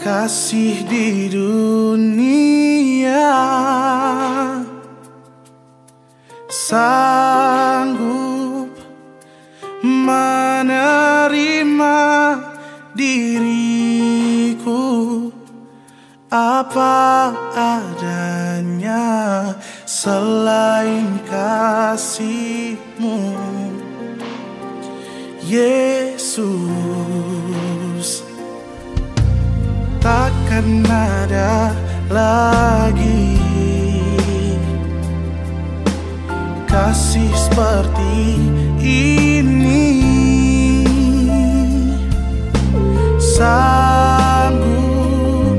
kasih di dunia sanggup menerima diriku apa adanya selain kasih-Mu, Yesus. Takkan ada lagi kasih seperti ini, sanggup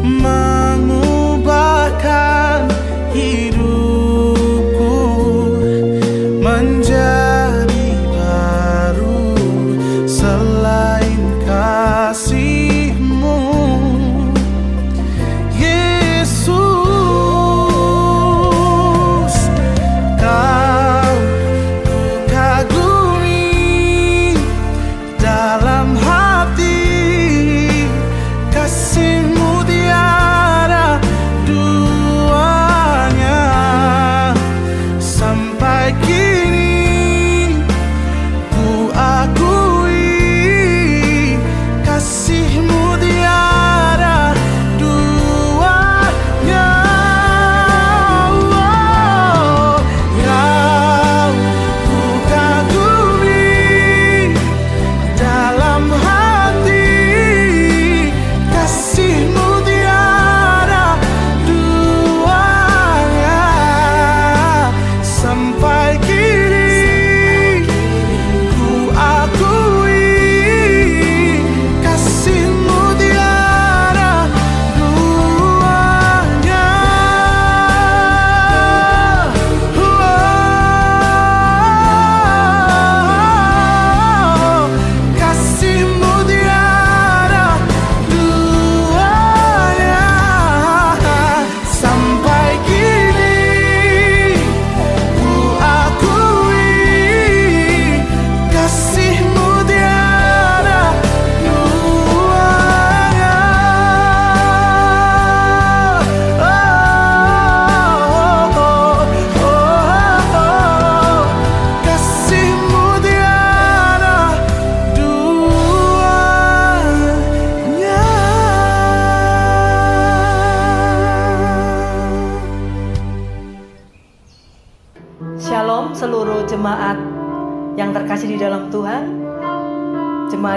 mengubahkan hidupku menjadi baru selain kasih.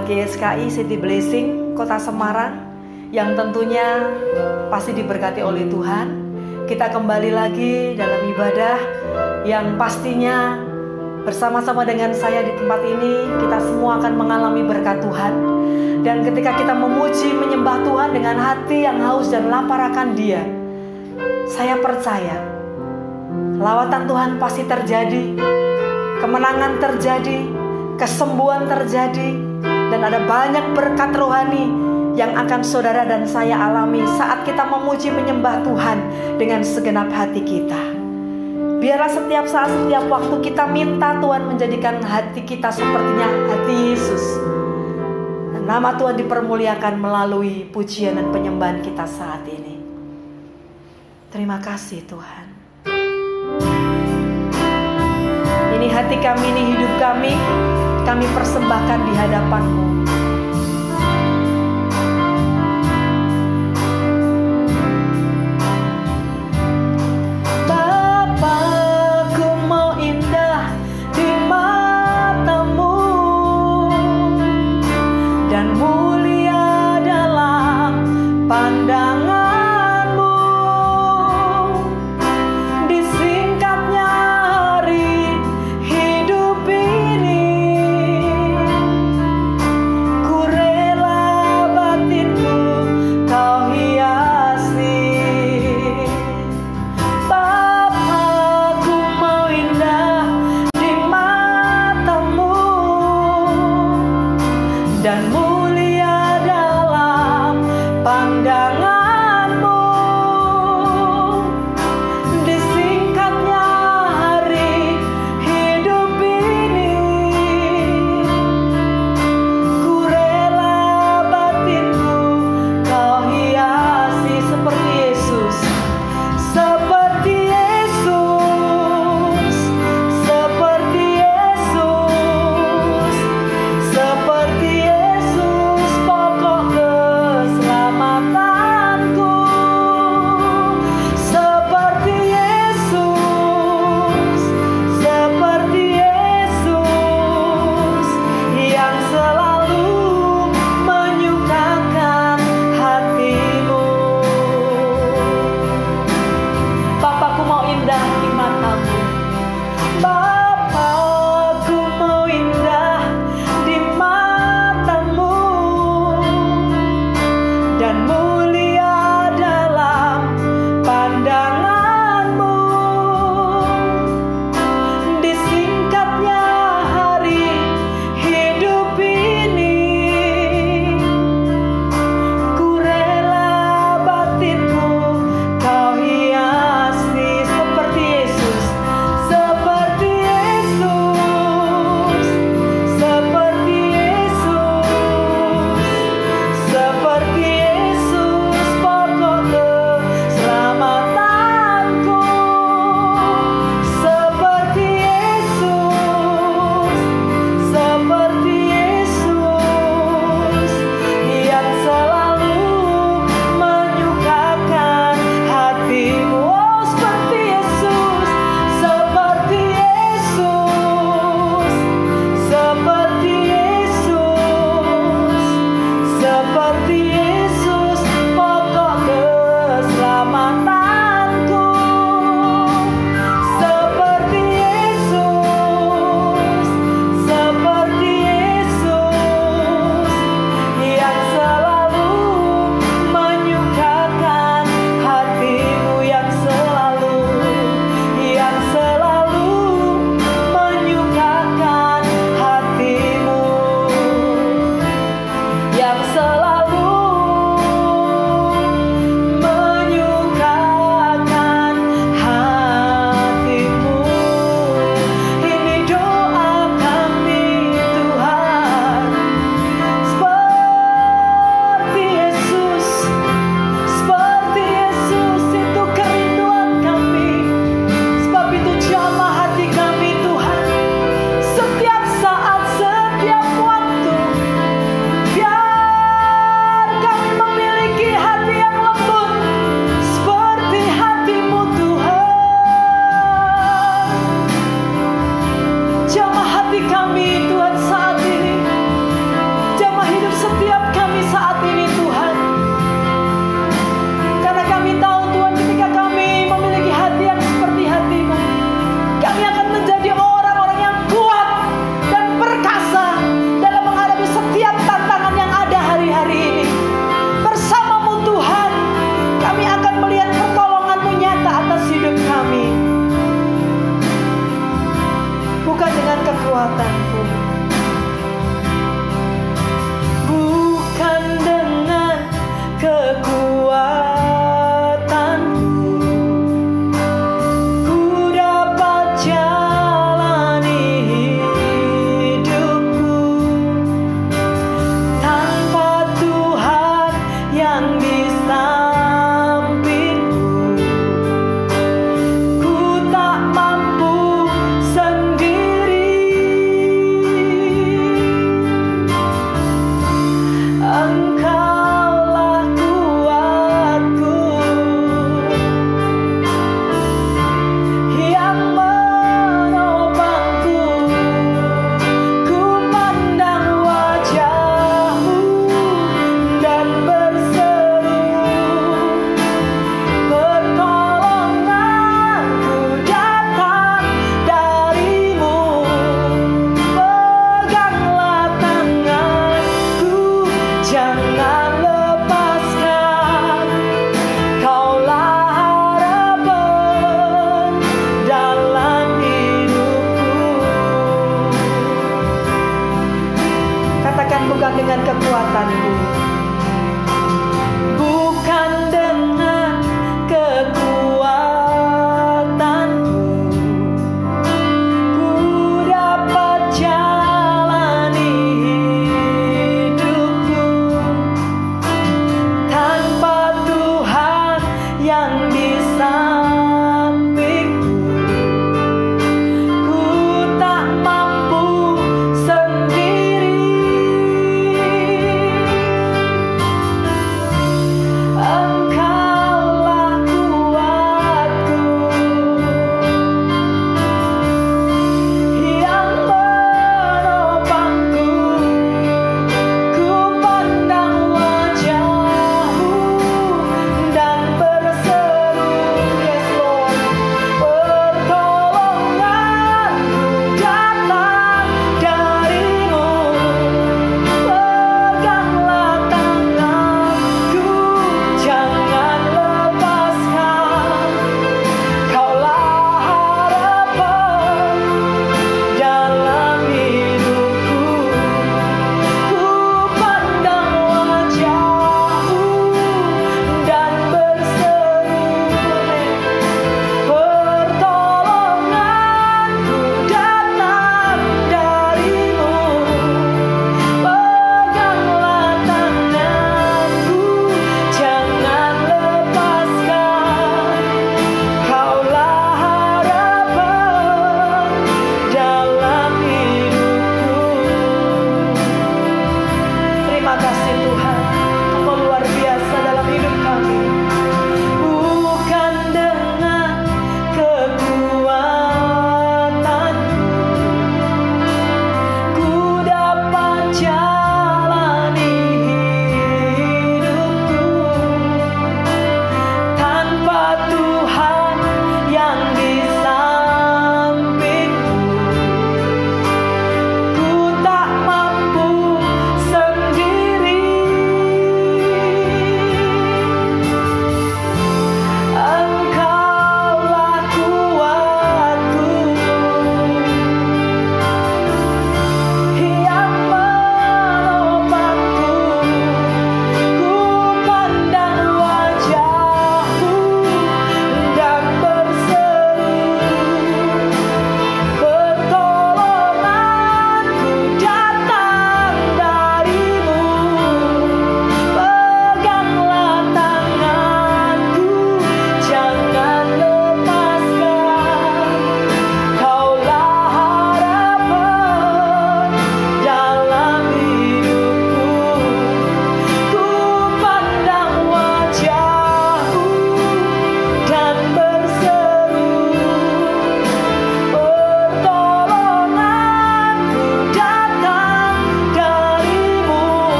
GSKI City Blessing Kota Semarang yang tentunya pasti diberkati oleh Tuhan, kita kembali lagi dalam ibadah yang pastinya bersama-sama dengan saya di tempat ini kita semua akan mengalami berkat Tuhan. Dan ketika kita memuji menyembah Tuhan dengan hati yang haus dan lapar akan Dia, saya percaya lawatan Tuhan pasti terjadi, kemenangan terjadi, kesembuhan terjadi. Dan ada banyak berkat rohani yang akan saudara dan saya alami saat kita memuji menyembah Tuhan dengan segenap hati kita. Biarlah setiap saat, setiap waktu kita minta Tuhan menjadikan hati kita sepertinya hati Yesus. Dan nama Tuhan dipermuliakan melalui pujian dan penyembahan kita saat ini. Terima kasih Tuhan. Ini hati kami, ini hidup kami, kami persembahkan di hadapan-Mu. Dengan kekuatanku, bukan dengan kekuatanku, ku dapat jalani hidupku tanpa Tuhan yang di sampingku. Ku tak mampu sendiri.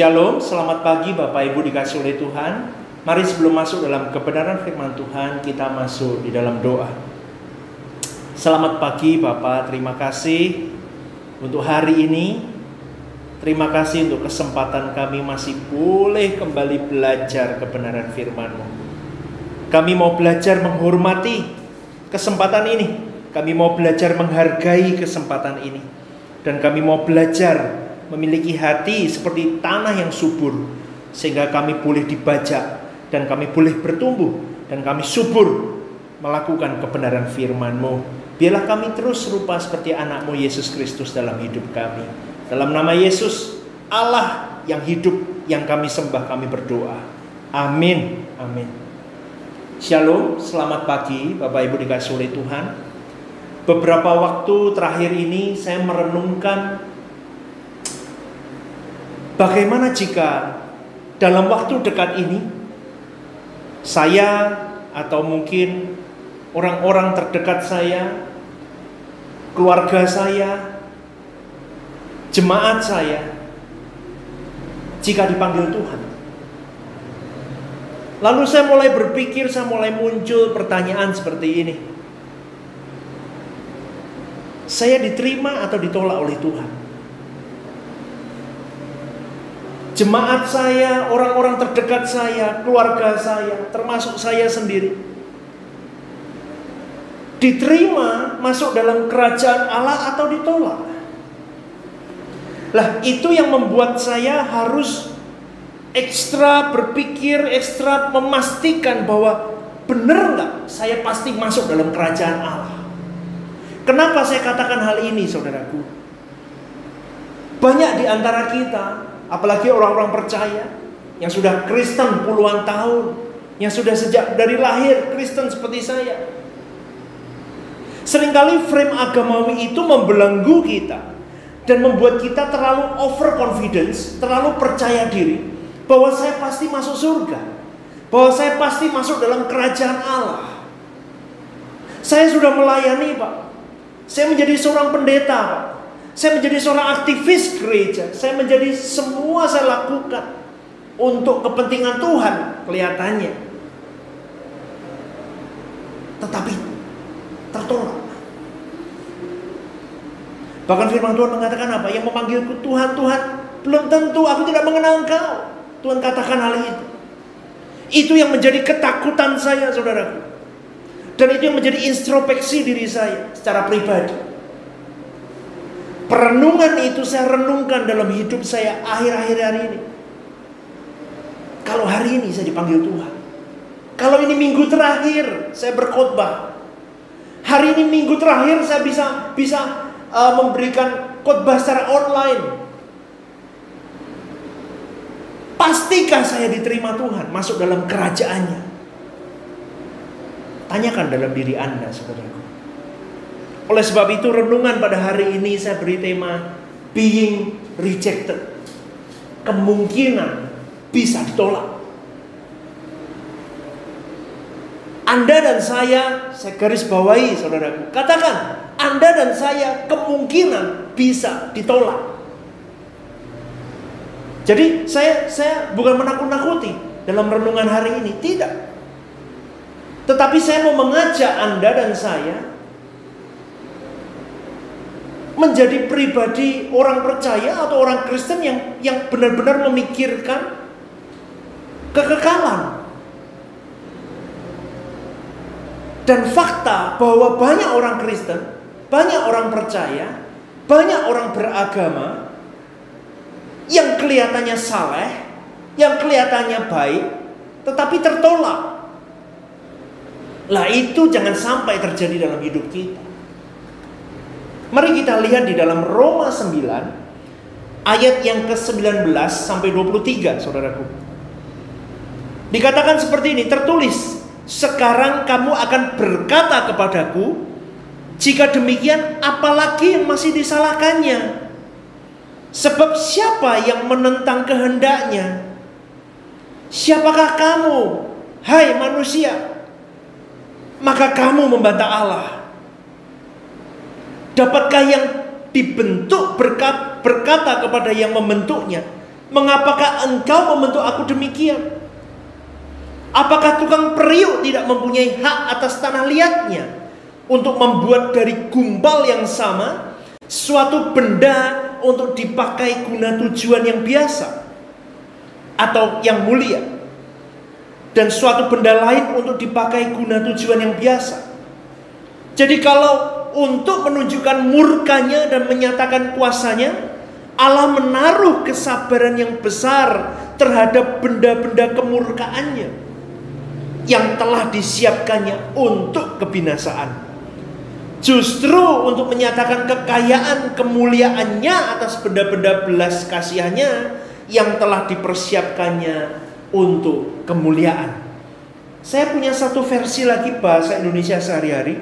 Shalom, selamat pagi Bapak Ibu dikasih oleh Tuhan. Mari sebelum masuk dalam kebenaran firman Tuhan, kita masuk di dalam doa. Selamat pagi Bapak, terima kasih untuk hari ini. Terima kasih untuk kesempatan kami masih boleh kembali belajar kebenaran firman-Mu. Kami mau belajar menghormati kesempatan ini. Kami mau belajar menghargai kesempatan ini. Dan kami mau belajar memiliki hati seperti tanah yang subur, sehingga kami boleh dibajak dan kami boleh bertumbuh dan kami subur melakukan kebenaran firman-Mu. Biarlah kami terus serupa seperti anak-Mu Yesus Kristus dalam hidup kami. Dalam nama Yesus, Allah yang hidup yang kami sembah, kami berdoa. Amin, amin. Shalom, selamat pagi Bapak Ibu dikasih oleh Tuhan. Beberapa waktu terakhir ini saya merenungkan, bagaimana jika dalam waktu dekat ini saya atau mungkin orang-orang terdekat saya, keluarga saya, jemaat saya, jika dipanggil Tuhan. Lalu saya mulai berpikir, saya mulai muncul pertanyaan seperti ini. Saya diterima atau ditolak oleh Tuhan? Jemaat saya, orang-orang terdekat saya, keluarga saya, termasuk saya sendiri, diterima masuk dalam kerajaan Allah atau ditolak? Lah, itu yang membuat saya harus ekstra berpikir, ekstra memastikan bahwa benar nggak saya pasti masuk dalam kerajaan Allah. Kenapa saya katakan hal ini, saudaraku? Banyak di antara kita, apalagi orang-orang percaya yang sudah Kristen puluhan tahun, yang sudah sejak dari lahir Kristen seperti saya, seringkali frame agamawi itu membelenggu kita dan membuat kita terlalu overconfidence, terlalu percaya diri bahwa saya pasti masuk surga, bahwa saya pasti masuk dalam kerajaan Allah. Saya sudah melayani, Pak. Saya menjadi seorang pendeta, Pak. Saya menjadi seorang aktivis gereja. Saya menjadi semua saya lakukan untuk kepentingan Tuhan kelihatannya. Tetapi tertolak. Bahkan firman Tuhan mengatakan apa? Yang memanggilku Tuhan, Tuhan, belum tentu aku tidak mengenal Engkau. Tuhan katakan hal itu. Itu yang menjadi ketakutan saya, saudaraku. Dan itu yang menjadi introspeksi diri saya secara pribadi. Perenungan itu saya renungkan dalam hidup saya akhir-akhir hari ini. Kalau hari ini saya dipanggil Tuhan. Kalau ini minggu terakhir saya berkhotbah. Hari ini minggu terakhir saya bisa memberikan khotbah secara online. Pastikah saya diterima Tuhan masuk dalam kerajaan-Nya? Tanyakan dalam diri Anda, saudaraku. Oleh sebab itu renungan pada hari ini saya beri tema Being Rejected. Kemungkinan bisa ditolak. Anda dan saya garis bawahi, saudaraku. Katakan, Anda dan saya kemungkinan bisa ditolak. Jadi saya bukan menakut-nakuti dalam renungan hari ini, tidak. Tetapi saya mau mengajak Anda dan saya menjadi pribadi orang percaya atau orang Kristen yang benar-benar memikirkan kekekalan. Dan fakta bahwa banyak orang Kristen, banyak orang percaya, banyak orang beragama yang kelihatannya saleh, yang kelihatannya baik, tetapi tertolak. Lah, itu jangan sampai terjadi dalam hidup kita. Mari kita lihat di dalam Roma 9 ayat yang ke-19 sampai 23, saudaraku. Dikatakan seperti ini, tertulis, "Sekarang kamu akan berkata kepadaku, jika demikian apalagi yang masih disalahkannya? Sebab siapa yang menentang kehendaknya? Siapakah kamu, hai manusia? Maka kamu membantah Allah. Dapatkah yang dibentuk berkata kepada yang membentuknya, Mengapakah engkau membentuk aku demikian? Apakah tukang periuk tidak mempunyai hak atas tanah liatnya untuk membuat dari gumpal yang sama suatu benda untuk dipakai guna tujuan yang biasa atau yang mulia, dan suatu benda lain untuk dipakai guna tujuan yang biasa? Jadi kalau untuk menunjukkan murkanya dan menyatakan kuasanya, Allah menaruh kesabaran yang besar terhadap benda-benda kemurkaannya yang telah disiapkannya untuk kebinasaan. Justru untuk menyatakan kekayaan kemuliaannya atas benda-benda belas kasihannya yang telah dipersiapkannya untuk kemuliaan. Saya punya satu versi lagi bahasa Indonesia sehari-hari.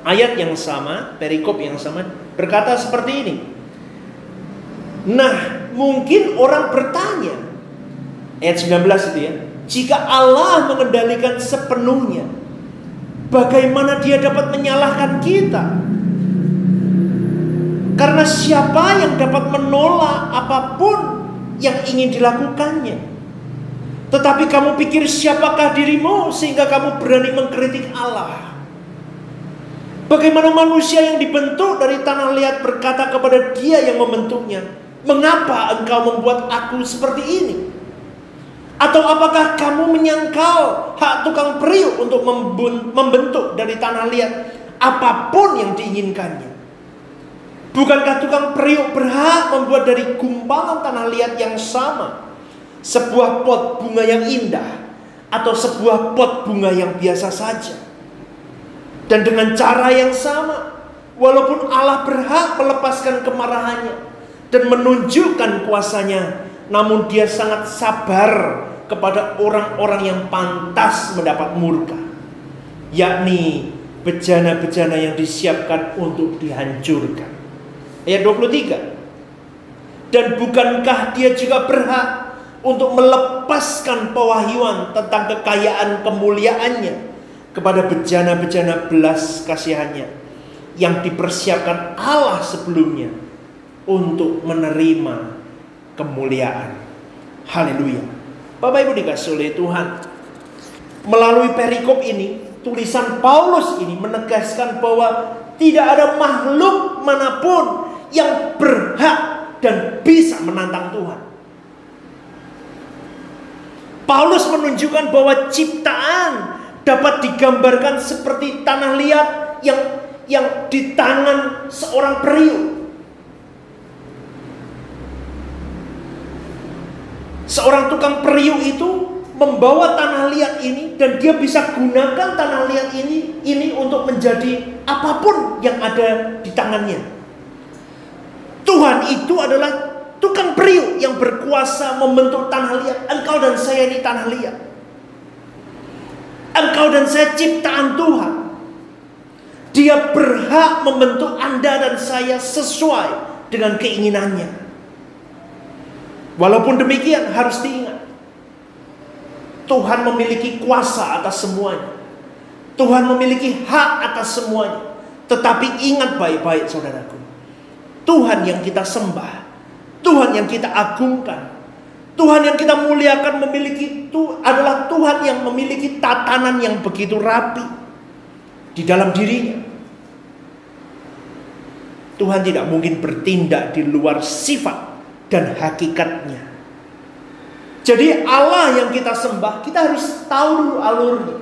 Ayat yang sama, perikop yang sama, berkata seperti ini. Nah, mungkin orang bertanya, ayat 19 itu ya, jika Allah mengendalikan sepenuhnya, bagaimana dia dapat menyalahkan kita? Karena siapa yang dapat menolak apapun yang ingin dilakukannya? Tetapi kamu pikir siapakah dirimu sehingga kamu berani mengkritik Allah? Bagaimana manusia yang dibentuk dari tanah liat berkata kepada dia yang membentuknya, mengapa engkau membuat aku seperti ini? Atau apakah kamu menyangkal hak tukang periuk untuk membentuk dari tanah liat apapun yang diinginkannya? Bukankah tukang periuk berhak membuat dari gumpalan tanah liat yang sama sebuah pot bunga yang indah atau sebuah pot bunga yang biasa saja? Dan dengan cara yang sama, walaupun Allah berhak melepaskan kemarahannya dan menunjukkan kuasanya, namun dia sangat sabar kepada orang-orang yang pantas mendapat murka, yakni bejana-bejana yang disiapkan untuk dihancurkan. Ayat 23. Dan bukankah dia juga berhak untuk melepaskan pewahyuan tentang kekayaan kemuliaannya kepada bejana-bejana belas kasihannya yang dipersiapkan Allah sebelumnya untuk menerima kemuliaan. Haleluya. Bapak Ibu dikasih oleh Tuhan, melalui perikop ini, tulisan Paulus ini menegaskan bahwa tidak ada makhluk manapun yang berhak dan bisa menantang Tuhan. Paulus menunjukkan bahwa ciptaan dapat digambarkan seperti tanah liat yang di tangan seorang periuk. Seorang tukang periuk itu membawa tanah liat ini, dan dia bisa gunakan tanah liat ini untuk menjadi apapun yang ada di tangannya. Tuhan itu adalah tukang periuk yang berkuasa membentuk tanah liat. Engkau dan saya ini tanah liat. Engkau dan saya ciptaan Tuhan. Dia berhak membentuk Anda dan saya sesuai dengan keinginannya. Walaupun demikian, harus diingat, Tuhan memiliki kuasa atas semuanya. Tuhan memiliki hak atas semuanya. Tetapi ingat baik-baik saudaraku, Tuhan yang kita sembah, Tuhan yang kita agungkan, Tuhan yang kita muliakan memiliki itu adalah Tuhan yang memiliki tatanan yang begitu rapi di dalam dirinya. Tuhan tidak mungkin bertindak di luar sifat dan hakikatnya. Jadi Allah yang kita sembah, kita harus tahu alurnya.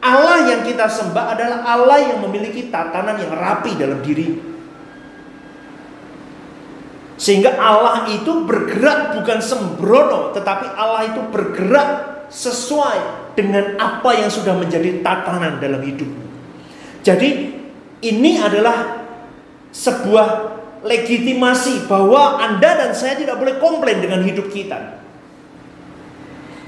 Allah yang kita sembah adalah Allah yang memiliki tatanan yang rapi dalam diri, sehingga Allah itu bergerak bukan sembrono, tetapi Allah itu bergerak sesuai dengan apa yang sudah menjadi tatanan dalam hidupnya. Jadi ini adalah sebuah legitimasi bahwa Anda dan saya tidak boleh komplain dengan hidup kita.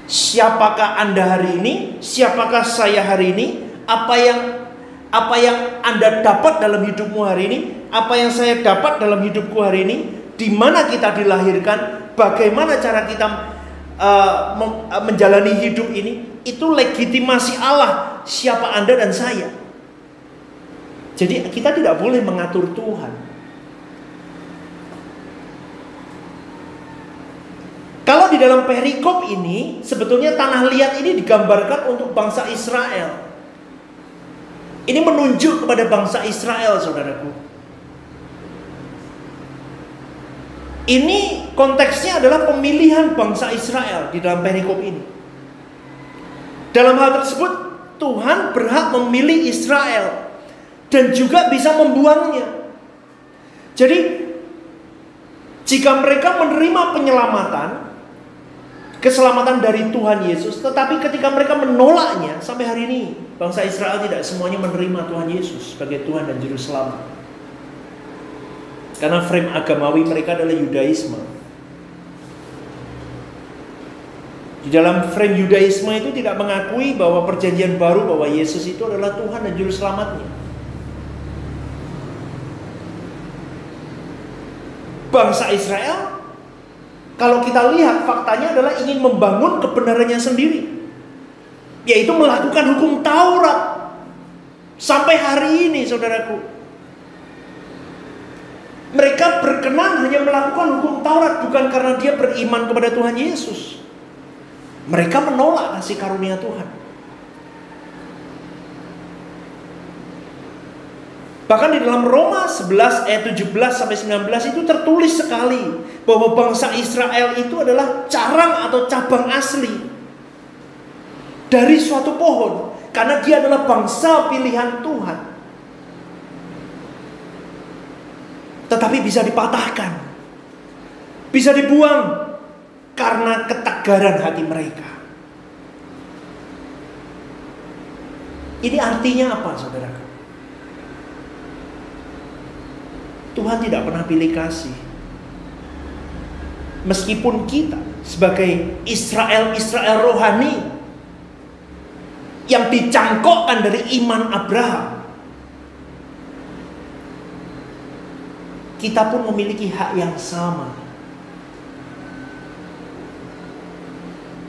Siapakah Anda hari ini? Siapakah saya hari ini? Apa yang Anda dapat dalam hidupmu hari ini? Apa yang saya dapat dalam hidupku hari ini? Di mana kita dilahirkan? Bagaimana cara kita menjalani hidup ini? Itu legitimasi Allah. Siapa Anda dan saya? Jadi kita tidak boleh mengatur Tuhan. di dalam perikop ini sebetulnya tanah liat ini digambarkan untuk bangsa Israel. Ini menunjuk kepada bangsa Israel, saudaraku. Ini konteksnya adalah pemilihan bangsa Israel di dalam perikop ini. Dalam hal tersebut, Tuhan berhak memilih Israel dan juga bisa membuangnya. Jadi, jika mereka menerima penyelamatan, keselamatan dari Tuhan Yesus, tetapi ketika mereka menolaknya, sampai hari ini bangsa Israel tidak semuanya menerima Tuhan Yesus sebagai Tuhan dan Juru Selamat. Karena frame agamawi mereka adalah Yudaisme. Di dalam frame Yudaisme itu tidak mengakui bahwa perjanjian baru, bahwa Yesus itu adalah Tuhan dan Juru Selamatnya. Bangsa Israel, kalau kita lihat faktanya adalah ingin membangun kebenarannya sendiri, yaitu melakukan hukum Taurat sampai hari ini, saudaraku. Mereka berkenan hanya melakukan hukum Taurat bukan karena dia beriman kepada Tuhan Yesus. Mereka menolak kasih karunia Tuhan. Bahkan di dalam Roma 11 ayat 17 sampai 19 itu tertulis sekali bahwa bangsa Israel itu adalah carang atau cabang asli dari suatu pohon, karena dia adalah bangsa pilihan Tuhan. Tetapi bisa dipatahkan, bisa dibuang karena ketegaran hati mereka. Ini artinya apa, saudara? Tuhan tidak pernah pilih kasih. Meskipun kita sebagai Israel rohani yang dicangkokkan dari iman Abraham, kita pun memiliki hak yang sama.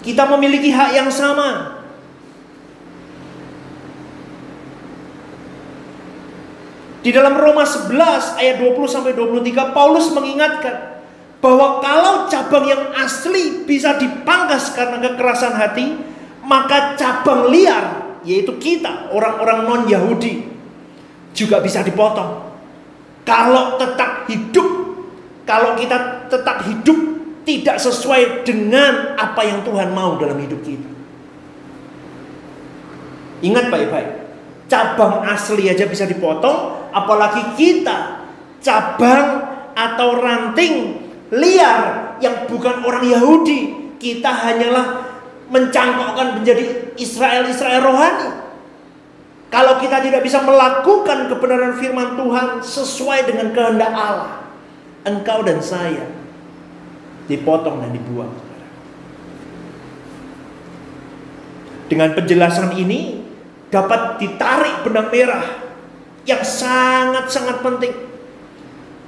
Kita memiliki hak yang sama. Di dalam Roma 11 ayat 20-23 Paulus mengingatkan bahwa kalau cabang yang asli bisa dipangkas karena kekerasan hati, maka cabang liar, yaitu kita orang-orang non-Yahudi, juga bisa dipotong. Kalau kita tetap hidup tidak sesuai dengan apa yang Tuhan mau dalam hidup kita. Ingat baik-baik, cabang asli aja bisa dipotong, apalagi kita cabang atau ranting liar yang bukan orang Yahudi. Kita hanyalah mencangkokkan menjadi Israel rohani. Kalau kita tidak bisa melakukan kebenaran firman Tuhan sesuai dengan kehendak Allah, engkau dan saya dipotong dan dibuang. Dengan penjelasan ini dapat ditarik benang merah yang sangat-sangat penting,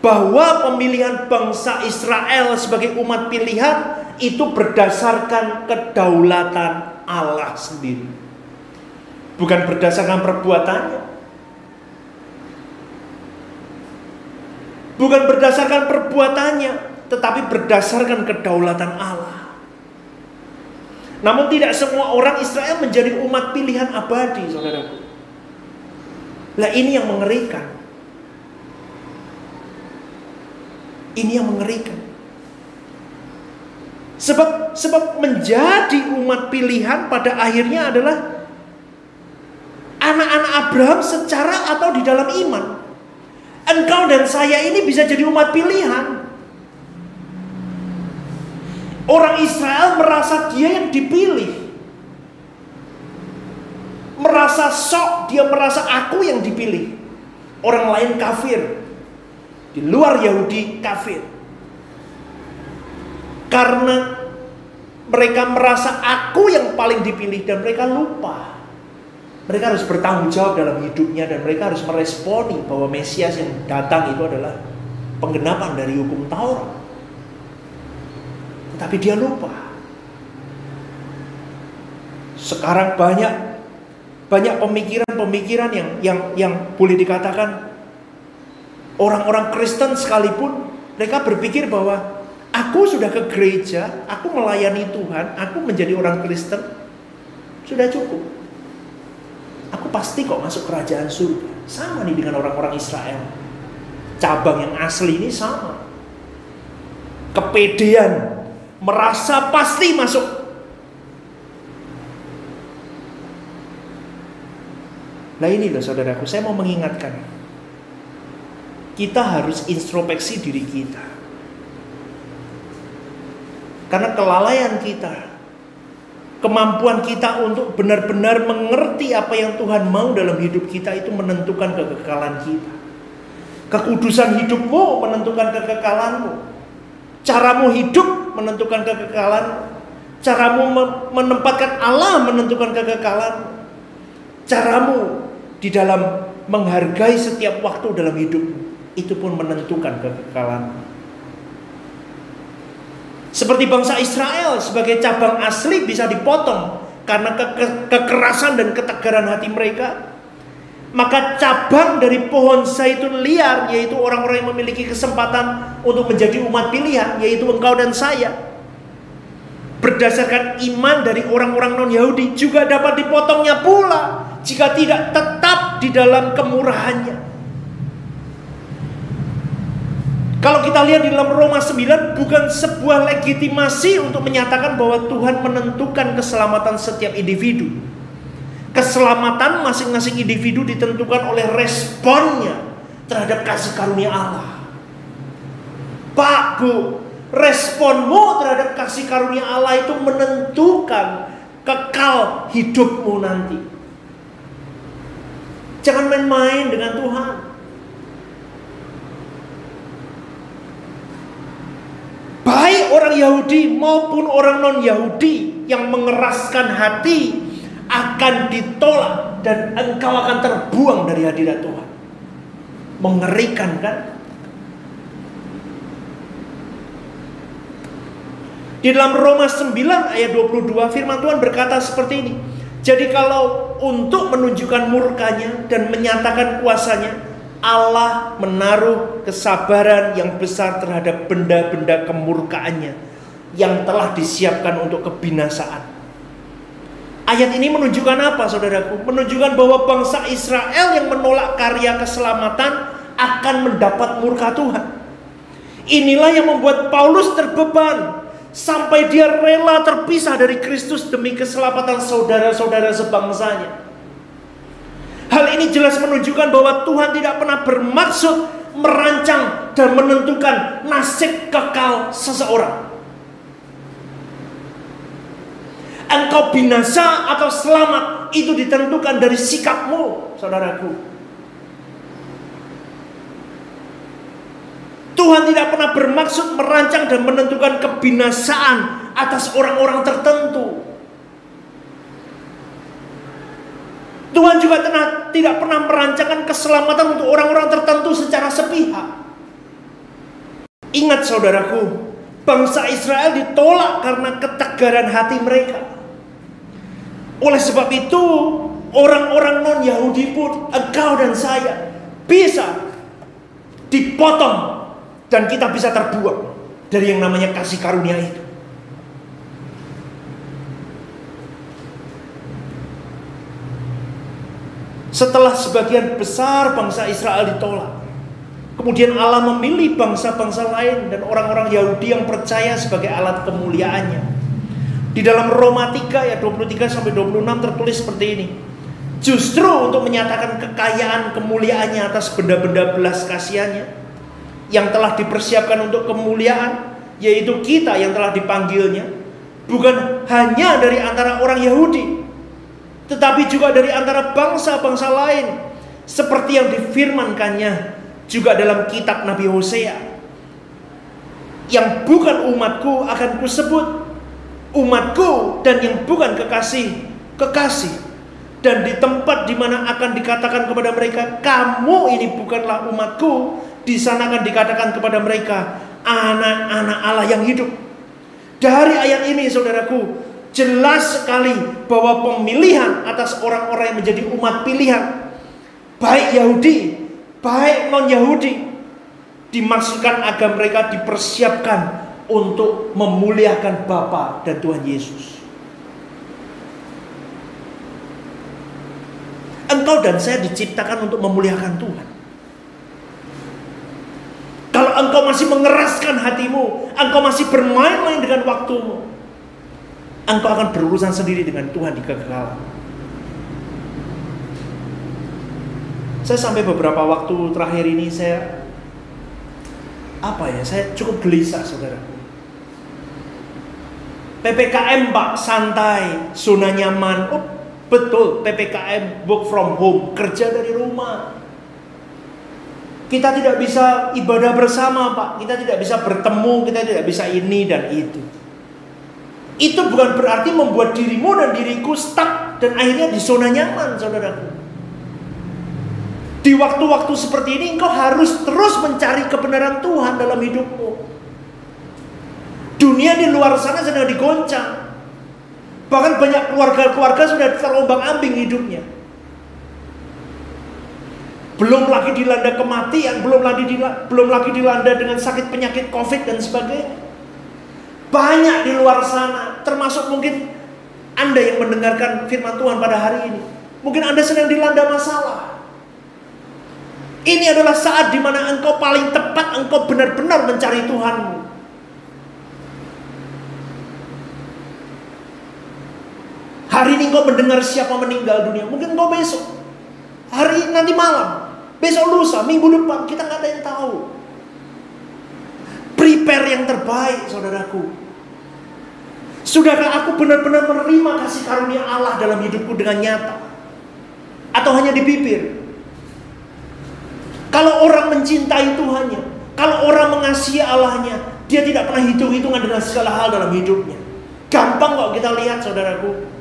bahwa pemilihan bangsa Israel sebagai umat pilihan itu berdasarkan kedaulatan Allah sendiri, bukan berdasarkan perbuatannya, tetapi berdasarkan kedaulatan Allah. Namun tidak semua orang Israel menjadi umat pilihan abadi, saudaraku. Nah, ini yang mengerikan. Sebab menjadi umat pilihan pada akhirnya adalah anak-anak Abraham secara atau di dalam iman. Engkau dan saya ini bisa jadi umat pilihan. Orang Israel merasa dia yang dipilih, dia merasa aku yang dipilih. Orang lain kafir, di luar Yahudi kafir, karena mereka merasa aku yang paling dipilih, dan mereka lupa mereka harus bertanggung jawab dalam hidupnya, dan mereka harus meresponi bahwa Mesias yang datang itu adalah penggenapan dari hukum Taurat. Tapi dia lupa. Sekarang banyak pemikiran-pemikiran yang boleh dikatakan orang-orang Kristen sekalipun mereka berpikir bahwa Aku sudah ke gereja, aku melayani Tuhan, aku menjadi orang Kristen, sudah cukup. Aku pasti kok masuk kerajaan surga. Sama nih dengan orang-orang Israel. Cabang yang asli ini sama. Kepedean, merasa pasti masuk. Nah ini loh saudaraku, saya mau mengingatkan. Kita harus introspeksi diri kita. Karena kelalaian kita, kemampuan kita untuk benar-benar mengerti apa yang Tuhan mau dalam hidup kita itu menentukan kekekalan kita. Kekudusan hidupmu menentukan kekekalanmu. Caramu hidup menentukan kekekalanmu. Caramu menempatkan Allah menentukan kekekalanmu. Caramu di dalam menghargai setiap waktu dalam hidupmu itu pun menentukan kekekalanmu. Seperti bangsa Israel sebagai cabang asli bisa dipotong karena kekerasan dan ketegaran hati mereka. Maka cabang dari pohon zaitun liar, yaitu orang-orang yang memiliki kesempatan untuk menjadi umat pilihan, yaitu engkau dan saya, berdasarkan iman dari orang-orang non-Yahudi juga dapat dipotongnya pula jika tidak tetap di dalam kemurahannya. Kalau kita lihat di dalam Roma 9, bukan sebuah legitimasi untuk menyatakan bahwa Tuhan menentukan keselamatan setiap individu. Keselamatan masing-masing individu ditentukan oleh responnya terhadap kasih karunia Allah. Pak, Bu, responmu terhadap kasih karunia Allah itu menentukan kekal hidupmu nanti. Jangan main-main dengan Tuhan. Baik orang Yahudi maupun orang non-Yahudi yang mengeraskan hati akan ditolak dan engkau akan terbuang dari hadirat Tuhan. Mengerikan kan? Di dalam Roma 9 ayat 22 firman Tuhan berkata seperti ini. Jadi kalau untuk menunjukkan murkanya dan menyatakan kuasanya, Allah menaruh kesabaran yang besar terhadap benda-benda kemurkaannya yang telah disiapkan untuk kebinasaan. Ayat ini menunjukkan apa, saudaraku? Menunjukkan bahwa bangsa Israel yang menolak karya keselamatan akan mendapat murka Tuhan. Inilah yang membuat Paulus terbeban sampai dia rela terpisah dari Kristus demi keselamatan saudara-saudara sebangsanya. Hal ini jelas menunjukkan bahwa Tuhan tidak pernah bermaksud merancang dan menentukan nasib kekal seseorang. Engkau binasa atau selamat itu ditentukan dari sikapmu, saudaraku. Tuhan tidak pernah bermaksud merancang dan menentukan kebinasaan atas orang-orang tertentu. Tuhan juga tidak pernah merancangkan keselamatan untuk orang-orang tertentu secara sepihak. Ingat saudaraku, bangsa Israel ditolak karena ketegaran hati mereka. Oleh sebab itu, orang-orang non-Yahudi pun, engkau dan saya, bisa dipotong dan kita bisa terbuang dari yang namanya kasih karunia itu. Setelah sebagian besar bangsa Israel ditolak, kemudian Allah memilih bangsa-bangsa lain dan orang-orang Yahudi yang percaya sebagai alat kemuliaannya. Di dalam Roma 3 ayat 23-26 tertulis seperti ini. Justru untuk menyatakan kekayaan kemuliaannya atas benda-benda belas kasihannya yang telah dipersiapkan untuk kemuliaan, yaitu kita yang telah dipanggilnya, bukan hanya dari antara orang Yahudi, tetapi juga dari antara bangsa-bangsa lain, seperti yang difirmankannya juga dalam kitab Nabi Hosea. Yang bukan umatku akan kusebut umatku, dan yang bukan kekasih, kekasih. Dan di tempat di mana akan dikatakan kepada mereka, kamu ini bukanlah umatku, di sana akan dikatakan kepada mereka, anak-anak Allah yang hidup. Dari ayat ini saudaraku, jelas sekali bahwa pemilihan atas orang-orang yang menjadi umat pilihan, baik Yahudi, baik non-Yahudi, dimaksudkan agar mereka dipersiapkan untuk memuliakan Bapa dan Tuhan Yesus. Engkau dan saya diciptakan untuk memuliakan Tuhan. Kalau engkau masih mengeraskan hatimu, engkau masih bermain-main dengan waktumu, engkau akan berurusan sendiri dengan Tuhan di kekekalan. Saya sampai beberapa waktu terakhir ini saya cukup gelisah, saudara. PPKM Pak santai, zona nyaman. Oh, betul, PPKM work from home, kerja dari rumah. Kita tidak bisa ibadah bersama, Pak. Kita tidak bisa bertemu, kita tidak bisa ini dan itu. Itu bukan berarti membuat dirimu dan diriku stuck dan akhirnya di zona nyaman, saudaraku. Di waktu-waktu seperti ini engkau harus terus mencari kebenaran Tuhan dalam hidupmu. Dunia di luar sana sedang digoncang. Bahkan banyak keluarga-keluarga sudah terombang-ambing hidupnya. Belum lagi dilanda kematian, belum lagi dilanda dengan sakit penyakit COVID dan sebagainya. Banyak di luar sana, termasuk mungkin Anda yang mendengarkan firman Tuhan pada hari ini. Mungkin Anda sedang dilanda masalah. Ini adalah saat di mana engkau paling tepat, engkau benar-benar mencari Tuhanmu. Hari ini engkau mendengar siapa meninggal dunia. Mungkin engkau besok, hari nanti malam, besok lusa, minggu depan, kita nggak ada yang tahu. Prepare yang terbaik, saudaraku. Sudahkah aku benar-benar menerima kasih karunia Allah dalam hidupku dengan nyata? Atau hanya di bibir? Kalau orang mencintai Tuhannya, kalau orang mengasihi Allahnya, dia tidak pernah hitung-hitungan dengan segala hal dalam hidupnya. Gampang kok kita lihat, saudaraku.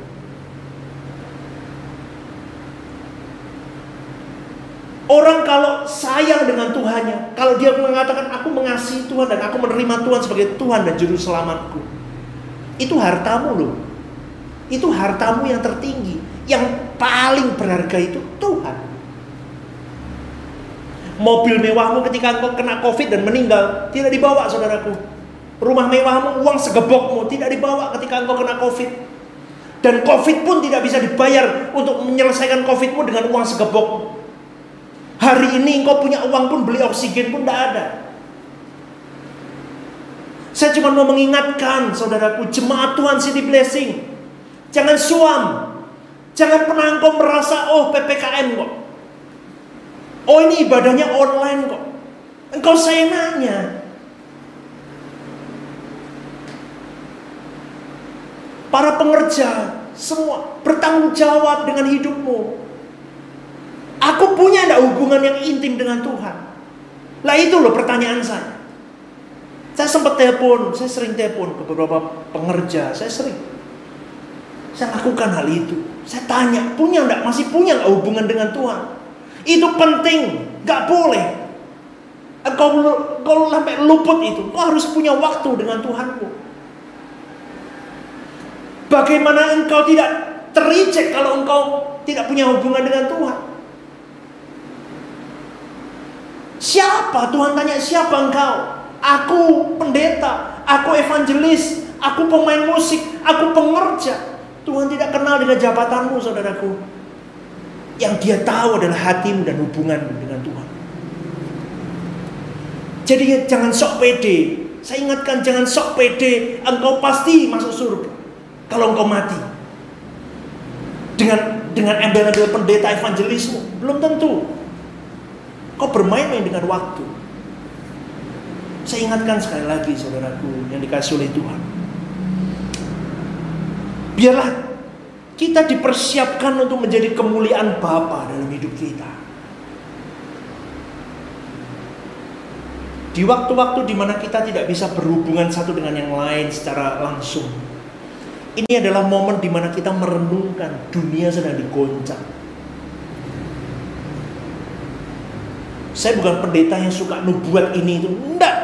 Orang kalau sayang dengan Tuhannya, kalau dia mengatakan aku mengasihi Tuhan dan aku menerima Tuhan sebagai Tuhan dan Juru Selamatku, itu hartamu loh. Itu hartamu yang tertinggi, yang paling berharga itu Tuhan. Mobil mewahmu ketika engkau kena COVID dan meninggal, tidak dibawa, saudaraku. Rumah mewahmu, uang segebokmu, tidak dibawa ketika engkau kena COVID. Dan COVID pun tidak bisa dibayar untuk menyelesaikan COVID-mu dengan uang segebokmu. Hari ini engkau punya uang pun, beli oksigen pun tidak ada. Saya cuma mau mengingatkan, saudaraku, jemaat Tuhan City Blessing, jangan suam. Jangan pernah engkau merasa, oh PPKM kok, oh ini ibadahnya online kok, engkau seenaknya. Para pengerja semua bertanggung jawab dengan hidupmu. Aku punya enggak hubungan yang intim dengan Tuhan? Lah itu loh pertanyaan saya. Saya sempat telepon, saya sering telepon ke beberapa pengerja, Saya lakukan hal itu. Saya tanya, masih punya enggak hubungan dengan Tuhan? Itu penting, gak boleh engkau sampai luput itu. Engkau harus punya waktu dengan Tuhanmu. Bagaimana engkau tidak tericek kalau engkau tidak punya hubungan dengan Tuhan? Siapa? Tuhan tanya, siapa engkau? Aku pendeta, aku evangelis, aku pemain musik, aku pengerja. Tuhan tidak kenal dengan jabatanmu, saudaraku. Yang dia tahu adalah hatimu dan hubunganmu dengan Tuhan. Jadi jangan sok pede. Saya ingatkan, jangan sok pede. Engkau pasti masuk surga kalau engkau mati. Dengan embel-embel pendeta evangelismu, belum tentu. Kau bermain-main dengan waktu. Saya ingatkan sekali lagi, saudaraku yang dikasih oleh Tuhan. Biarlah kita dipersiapkan untuk menjadi kemuliaan Bapa dalam hidup kita. Di waktu-waktu di mana kita tidak bisa berhubungan satu dengan yang lain secara langsung, ini adalah momen di mana kita merenungkan dunia sedang digoncang. Saya bukan pendeta yang suka nubuat ini itu, enggak.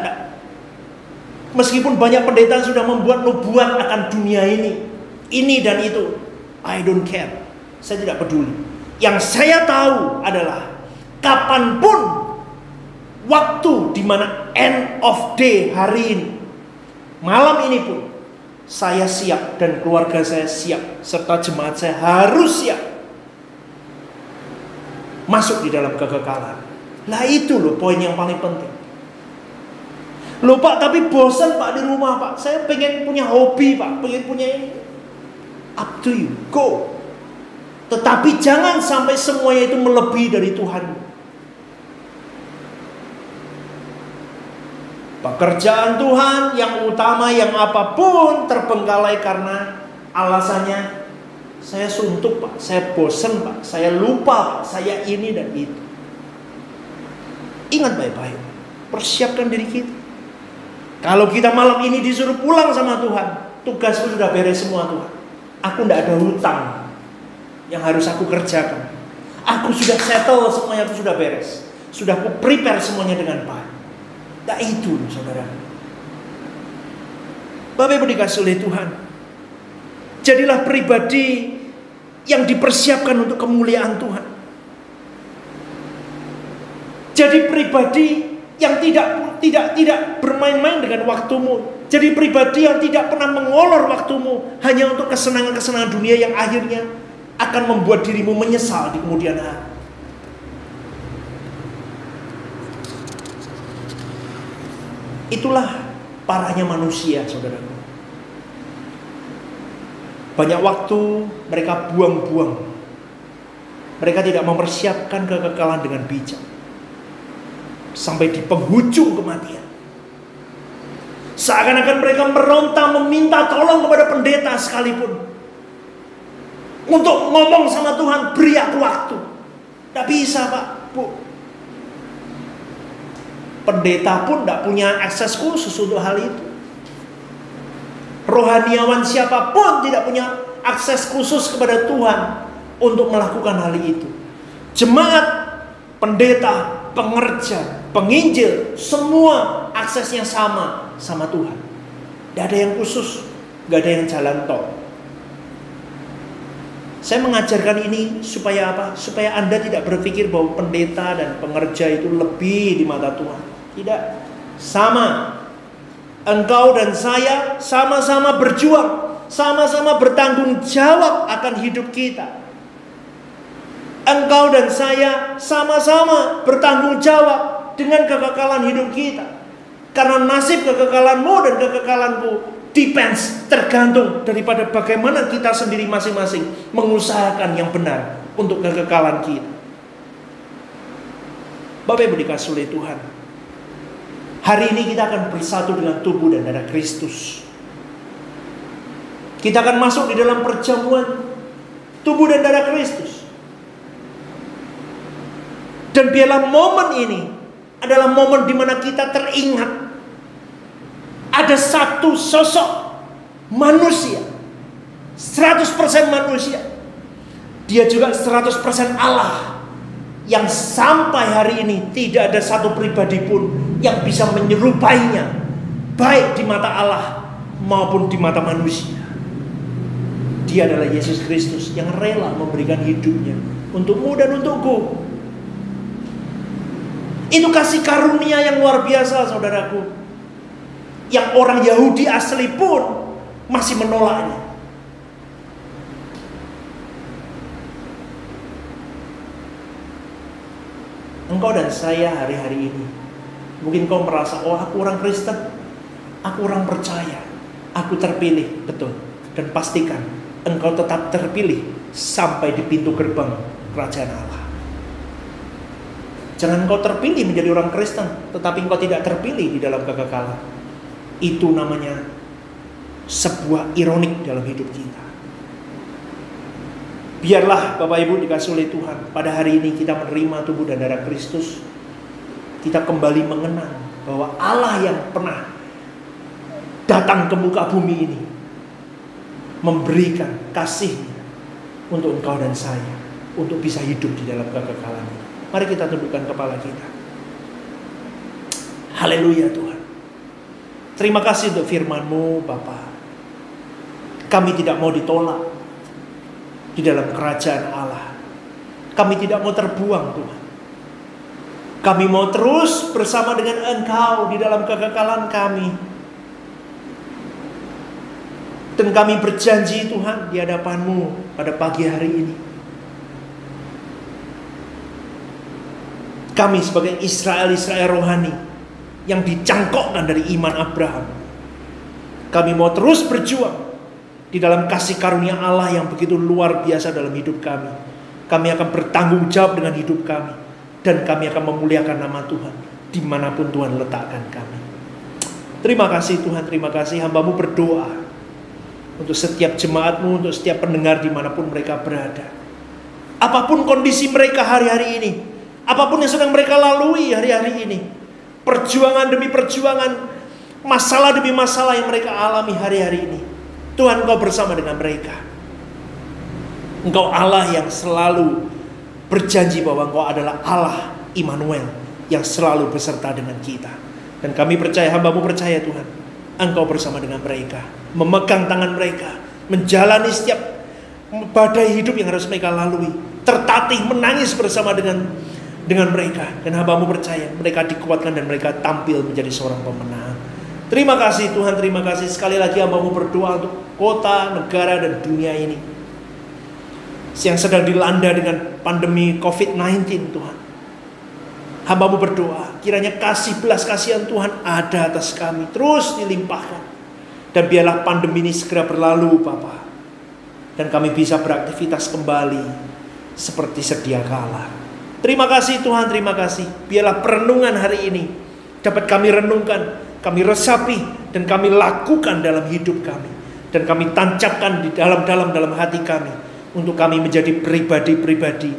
Meskipun banyak pendeta yang sudah membuat nubuat akan dunia ini dan itu, I don't care. Saya tidak peduli. Yang saya tahu adalah kapanpun waktu di mana end of day hari ini, Malam ini pun saya siap dan keluarga saya siap, serta jemaat saya harus siap masuk di dalam kekekalan. Lah itu loh poin yang paling penting. Loh Pak, tapi bosan Pak di rumah Pak. Saya pengen punya hobi Pak, pengen punya ini. Up to you, go. Tetapi jangan sampai semuanya itu melebihi dari Tuhan. Pekerjaan Tuhan yang utama, yang apapun, terbengkalai karena alasannya saya suntuk Pak, saya bosen Pak, saya lupa Pak, saya ini dan itu. Ingat baik-baik, persiapkan diri kita. Kalau kita malam ini disuruh pulang sama Tuhan, tugasku sudah beres semua Tuhan. Aku tidak ada hutang yang harus aku kerjakan. Aku sudah settle semuanya, aku sudah beres. Sudah aku prepare semuanya dengan baik. Nah itu saudara, Bapak Ibu dikasih oleh Tuhan, jadilah pribadi yang dipersiapkan untuk kemuliaan Tuhan. Jadi pribadi yang tidak bermain-main dengan waktumu. Jadi pribadi yang tidak pernah mengolor waktumu hanya untuk kesenangan-kesenangan dunia yang akhirnya akan membuat dirimu menyesal di kemudian hari. Itulah parahnya manusia, saudaraku. Banyak waktu mereka buang-buang. Mereka tidak mempersiapkan kekekalan dengan bijak. Sampai di penghujung kematian. Seakan-akan mereka meronta meminta tolong kepada pendeta sekalipun. Untuk ngomong sama Tuhan, beri aku waktu. Tidak bisa Pak, Bu. Pendeta pun tidak punya akses khusus untuk hal itu. Rohaniawan siapapun tidak punya akses khusus kepada Tuhan untuk melakukan hal itu. Jemaat, pendeta, pengerja, penginjil, semua aksesnya sama sama Tuhan. Tidak ada yang khusus, tidak ada yang jalan tol. Saya mengajarkan ini supaya apa? Supaya Anda tidak berpikir bahwa pendeta dan pengerja itu lebih di mata Tuhan. Tidak, sama. Engkau dan saya sama-sama berjuang, sama-sama bertanggung jawab akan hidup kita. Engkau dan saya sama-sama bertanggung jawab dengan kekekalan hidup kita. Karena nasib kekekalanmu dan kekekalanku depends, tergantung daripada bagaimana kita sendiri masing-masing mengusahakan yang benar untuk kekekalan kita. Bapak Ibu dikasih oleh Tuhan, hari ini kita akan bersatu dengan tubuh dan darah Kristus. Kita akan masuk di dalam perjamuan tubuh dan darah Kristus. Dan biarlah momen ini adalah momen di mana kita teringat ada satu sosok manusia, 100% manusia. Dia juga 100% Allah. Yang sampai hari ini tidak ada satu pribadi pun yang bisa menyerupainya, baik di mata Allah maupun di mata manusia. Dia adalah Yesus Kristus yang rela memberikan hidupnya untukmu dan untukku. Itu kasih karunia yang luar biasa, saudaraku, yang orang Yahudi asli pun masih menolaknya. Engkau dan saya hari-hari ini, mungkin kau merasa, oh aku orang Kristen, aku orang percaya, aku terpilih. Betul. Dan pastikan engkau tetap terpilih sampai di pintu gerbang kerajaan Allah. Jangan engkau terpilih menjadi orang Kristen tetapi engkau tidak terpilih di dalam kekekalan. Itu namanya sebuah ironik dalam hidup kita. Biarlah Bapak Ibu dikasih oleh Tuhan, pada hari ini kita menerima tubuh dan darah Kristus. Kita kembali mengenang bahwa Allah yang pernah datang ke muka bumi ini memberikan kasih-Nya untuk engkau dan saya, untuk bisa hidup di dalam kekekalan. Mari kita tundukkan kepala kita. Haleluya Tuhan. Terima kasih untuk firman-Mu Bapa. Kami tidak mau ditolak di dalam kerajaan Allah. Kami tidak mau terbuang Tuhan. Kami mau terus bersama dengan Engkau di dalam kekekalan kami. Dan kami berjanji Tuhan di hadapan-Mu pada pagi hari ini, kami sebagai Israel-Israel rohani yang dicangkokkan dari iman Abraham, kami mau terus berjuang di dalam kasih karunia Allah yang begitu luar biasa dalam hidup kami. Kami akan bertanggung jawab dengan hidup kami, dan kami akan memuliakan nama Tuhan dimanapun Tuhan letakkan kami. Terima kasih Tuhan, terima kasih. Hamba-Mu berdoa untuk setiap jemaat-Mu, untuk setiap pendengar dimanapun mereka berada. Apapun kondisi mereka hari-hari ini, apapun yang sedang mereka lalui hari-hari ini, perjuangan demi perjuangan, masalah demi masalah yang mereka alami hari-hari ini, Tuhan Engkau bersama dengan mereka. Engkau Allah yang selalu berjanji bahwa Engkau adalah Allah Immanuel yang selalu beserta dengan kita. Dan kami percaya, hamba-Mu percaya Tuhan, Engkau bersama dengan mereka, memegang tangan mereka, menjalani setiap badai hidup yang harus mereka lalui, tertatih menangis bersama dengan mereka. Dan hamba-Mu percaya mereka dikuatkan dan mereka tampil menjadi seorang pemenang. Terima kasih Tuhan, terima kasih. Sekali lagi hamba-Mu berdoa untuk kota, negara, dan dunia ini yang sedang dilanda dengan pandemi COVID-19 Tuhan. Hamba-Mu berdoa, kiranya kasih belas kasihan Tuhan ada atas kami, terus dilimpahkan. Dan biarlah pandemi ini segera berlalu Bapa, dan kami bisa beraktivitas kembali seperti sedia kala. Terima kasih Tuhan, terima kasih. Biarlah perenungan hari ini dapat kami renungkan, kami resapi, dan kami lakukan dalam hidup kami. Dan kami tancapkan di dalam hati kami, untuk kami menjadi pribadi-pribadi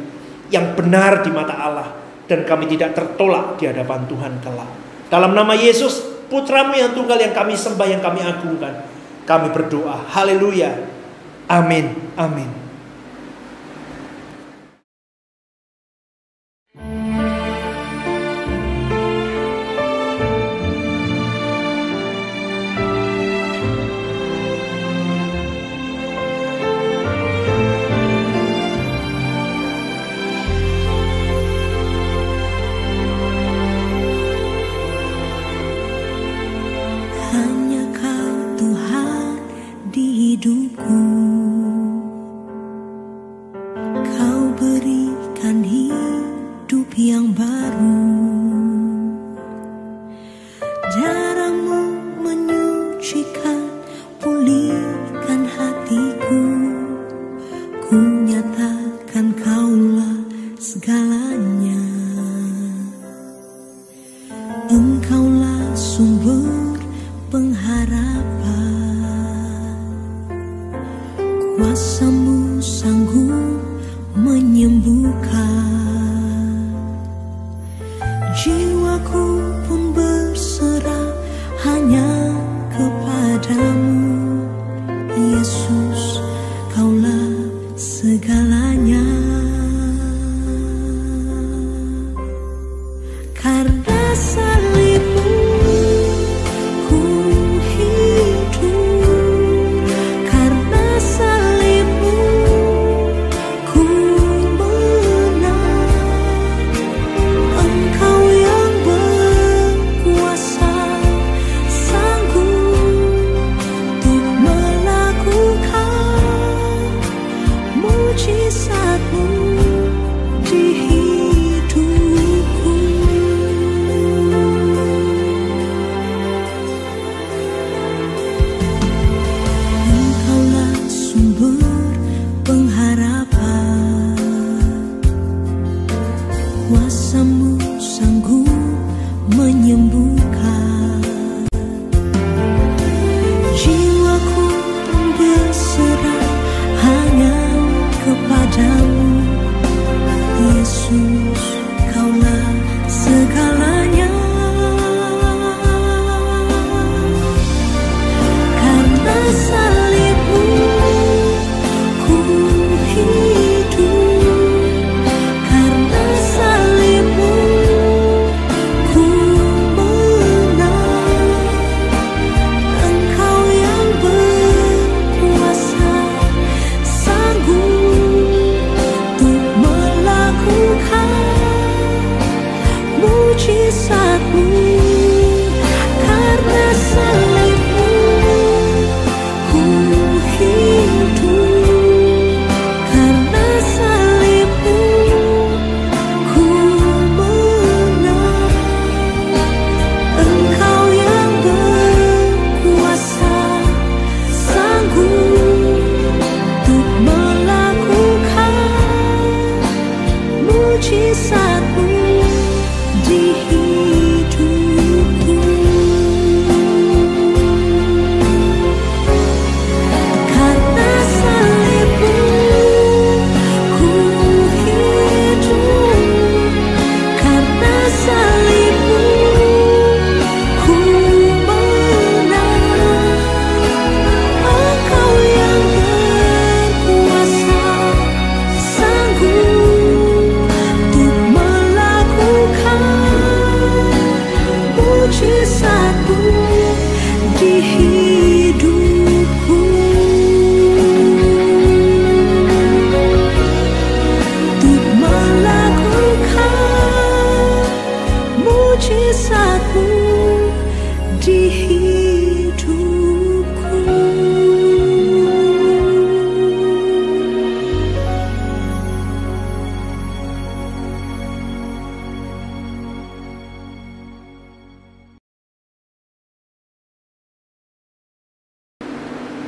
yang benar di mata Allah, dan kami tidak tertolak di hadapan Tuhan kelak. Dalam nama Yesus, Putra-Mu yang tunggal, yang kami sembah, yang kami agungkan, kami berdoa. Haleluya. Amin. Amin.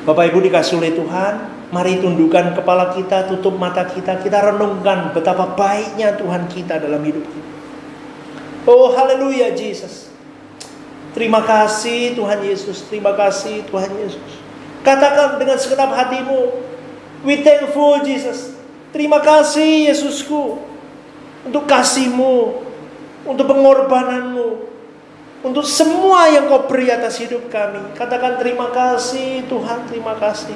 Bapak Ibu dikasih oleh Tuhan, mari tundukkan kepala kita, tutup mata kita, kita renungkan betapa baiknya Tuhan kita dalam hidup kita. Oh haleluya Jesus. Terima kasih Tuhan Yesus, terima kasih Tuhan Yesus. Katakan dengan segenap hatimu, we thankful Jesus. Terima kasih Yesusku untuk kasih-Mu, untuk pengorbanan-Mu, untuk semua yang Kau beri atas hidup kami. Katakan terima kasih Tuhan, terima kasih.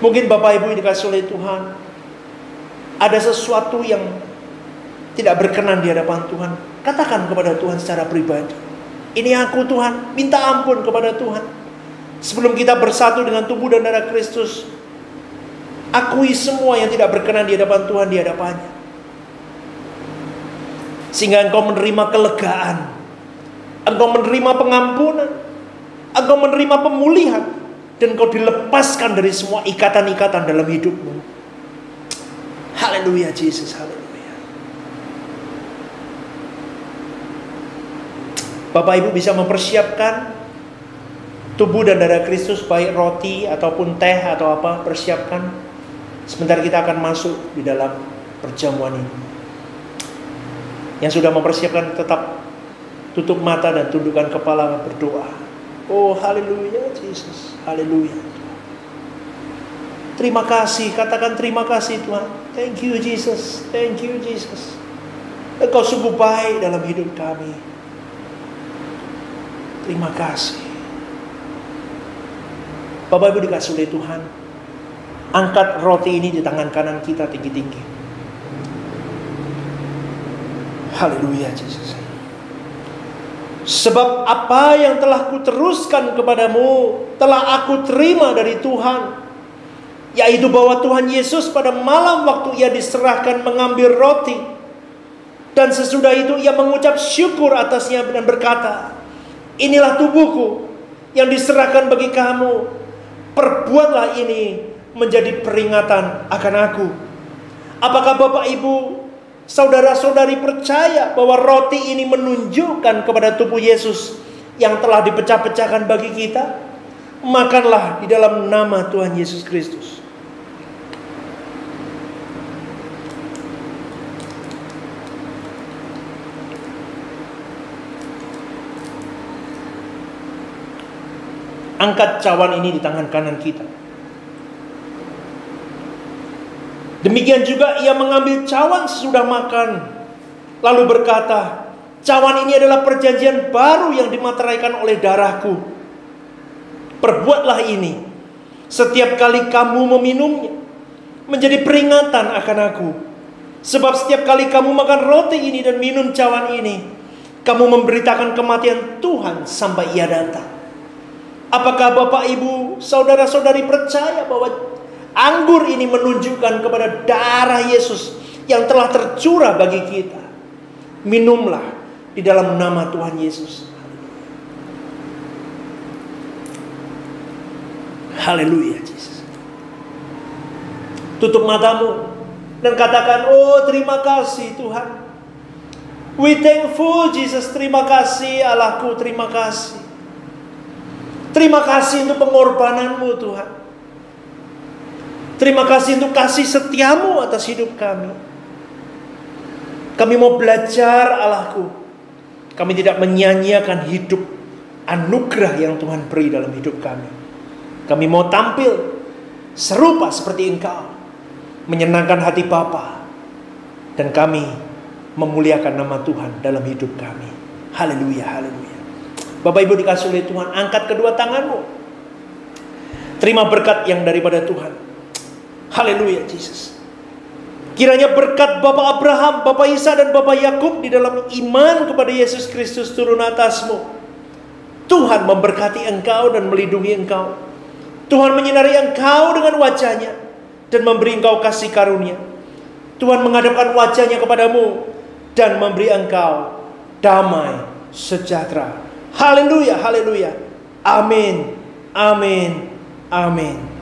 Mungkin Bapak Ibu dikasih oleh Tuhan, ada sesuatu yang tidak berkenan di hadapan Tuhan. Katakan kepada Tuhan secara pribadi, ini aku Tuhan, minta ampun kepada Tuhan. Sebelum kita bersatu dengan tubuh dan darah Kristus, akui semua yang tidak berkenan di hadapan Tuhan di hadapannya, sehingga engkau menerima kelegaan, engkau menerima pengampunan, engkau menerima pemulihan, dan engkau dilepaskan dari semua ikatan-ikatan dalam hidupmu. Haleluya Yesus, haleluya. Bapak Ibu bisa mempersiapkan tubuh dan darah Kristus, baik roti ataupun teh atau apa, persiapkan. Sebentar kita akan masuk di dalam perjamuan ini. Yang sudah mempersiapkan tetap tutup mata dan tundukkan kepala berdoa. Oh haleluya Yesus, haleluya. Terima kasih, katakan terima kasih Tuhan. Thank you Jesus, thank you Jesus. Engkau sungguh baik dalam hidup kami. Terima kasih. Bapak Ibu dikasih oleh Tuhan, angkat roti ini di tangan kanan kita tinggi-tinggi. Haleluya Yesus. Sebab apa yang telah kuteruskan kepadamu telah aku terima dari Tuhan, yaitu bahwa Tuhan Yesus pada malam waktu ia diserahkan mengambil roti, dan sesudah itu ia mengucap syukur atasnya dan berkata, inilah tubuhku yang diserahkan bagi kamu, perbuatlah ini menjadi peringatan akan aku. Apakah Bapak Ibu saudara-saudari percaya bahwa roti ini menunjukkan kepada tubuh Yesus yang telah dipecah-pecahkan bagi kita? Makanlah di dalam nama Tuhan Yesus Kristus. Angkat cawan ini di tangan kanan kita. Demikian juga ia mengambil cawan sesudah makan, lalu berkata, cawan ini adalah perjanjian baru yang dimateraikan oleh darahku. Perbuatlah ini setiap kali kamu meminumnya, menjadi peringatan akan aku. Sebab setiap kali kamu makan roti ini dan minum cawan ini, kamu memberitakan kematian Tuhan sampai ia datang. Apakah Bapak Ibu saudara-saudari percaya bahwa anggur ini menunjukkan kepada darah Yesus yang telah tercurah bagi kita? Minumlah di dalam nama Tuhan Yesus. Haleluya Yesus. Tutup matamu dan katakan, oh terima kasih Tuhan. We thankful Jesus, terima kasih Allahku, terima kasih. Terima kasih untuk pengorbananmu Tuhan. Terima kasih untuk kasih setiamu atas hidup kami. Kami mau belajar Allahku. Kami tidak menyia-nyiakan hidup anugerah yang Tuhan beri dalam hidup kami. Kami mau tampil serupa seperti Engkau, menyenangkan hati Bapa, dan kami memuliakan nama Tuhan dalam hidup kami. Haleluya, haleluya. Bapak Ibu dikasih oleh Tuhan, angkat kedua tanganmu. Terima berkat yang daripada Tuhan. Haleluya Yesus. Kiranya berkat Bapa Abraham, Bapa Ishak dan Bapa Yakub di dalam iman kepada Yesus Kristus turun atasmu. Tuhan memberkati engkau dan melindungi engkau. Tuhan menyinari engkau dengan wajahnya dan memberi engkau kasih karunia. Tuhan menghadapkan wajahnya kepadamu dan memberi engkau damai sejahtera. Haleluya, haleluya. Amin, amin, amin.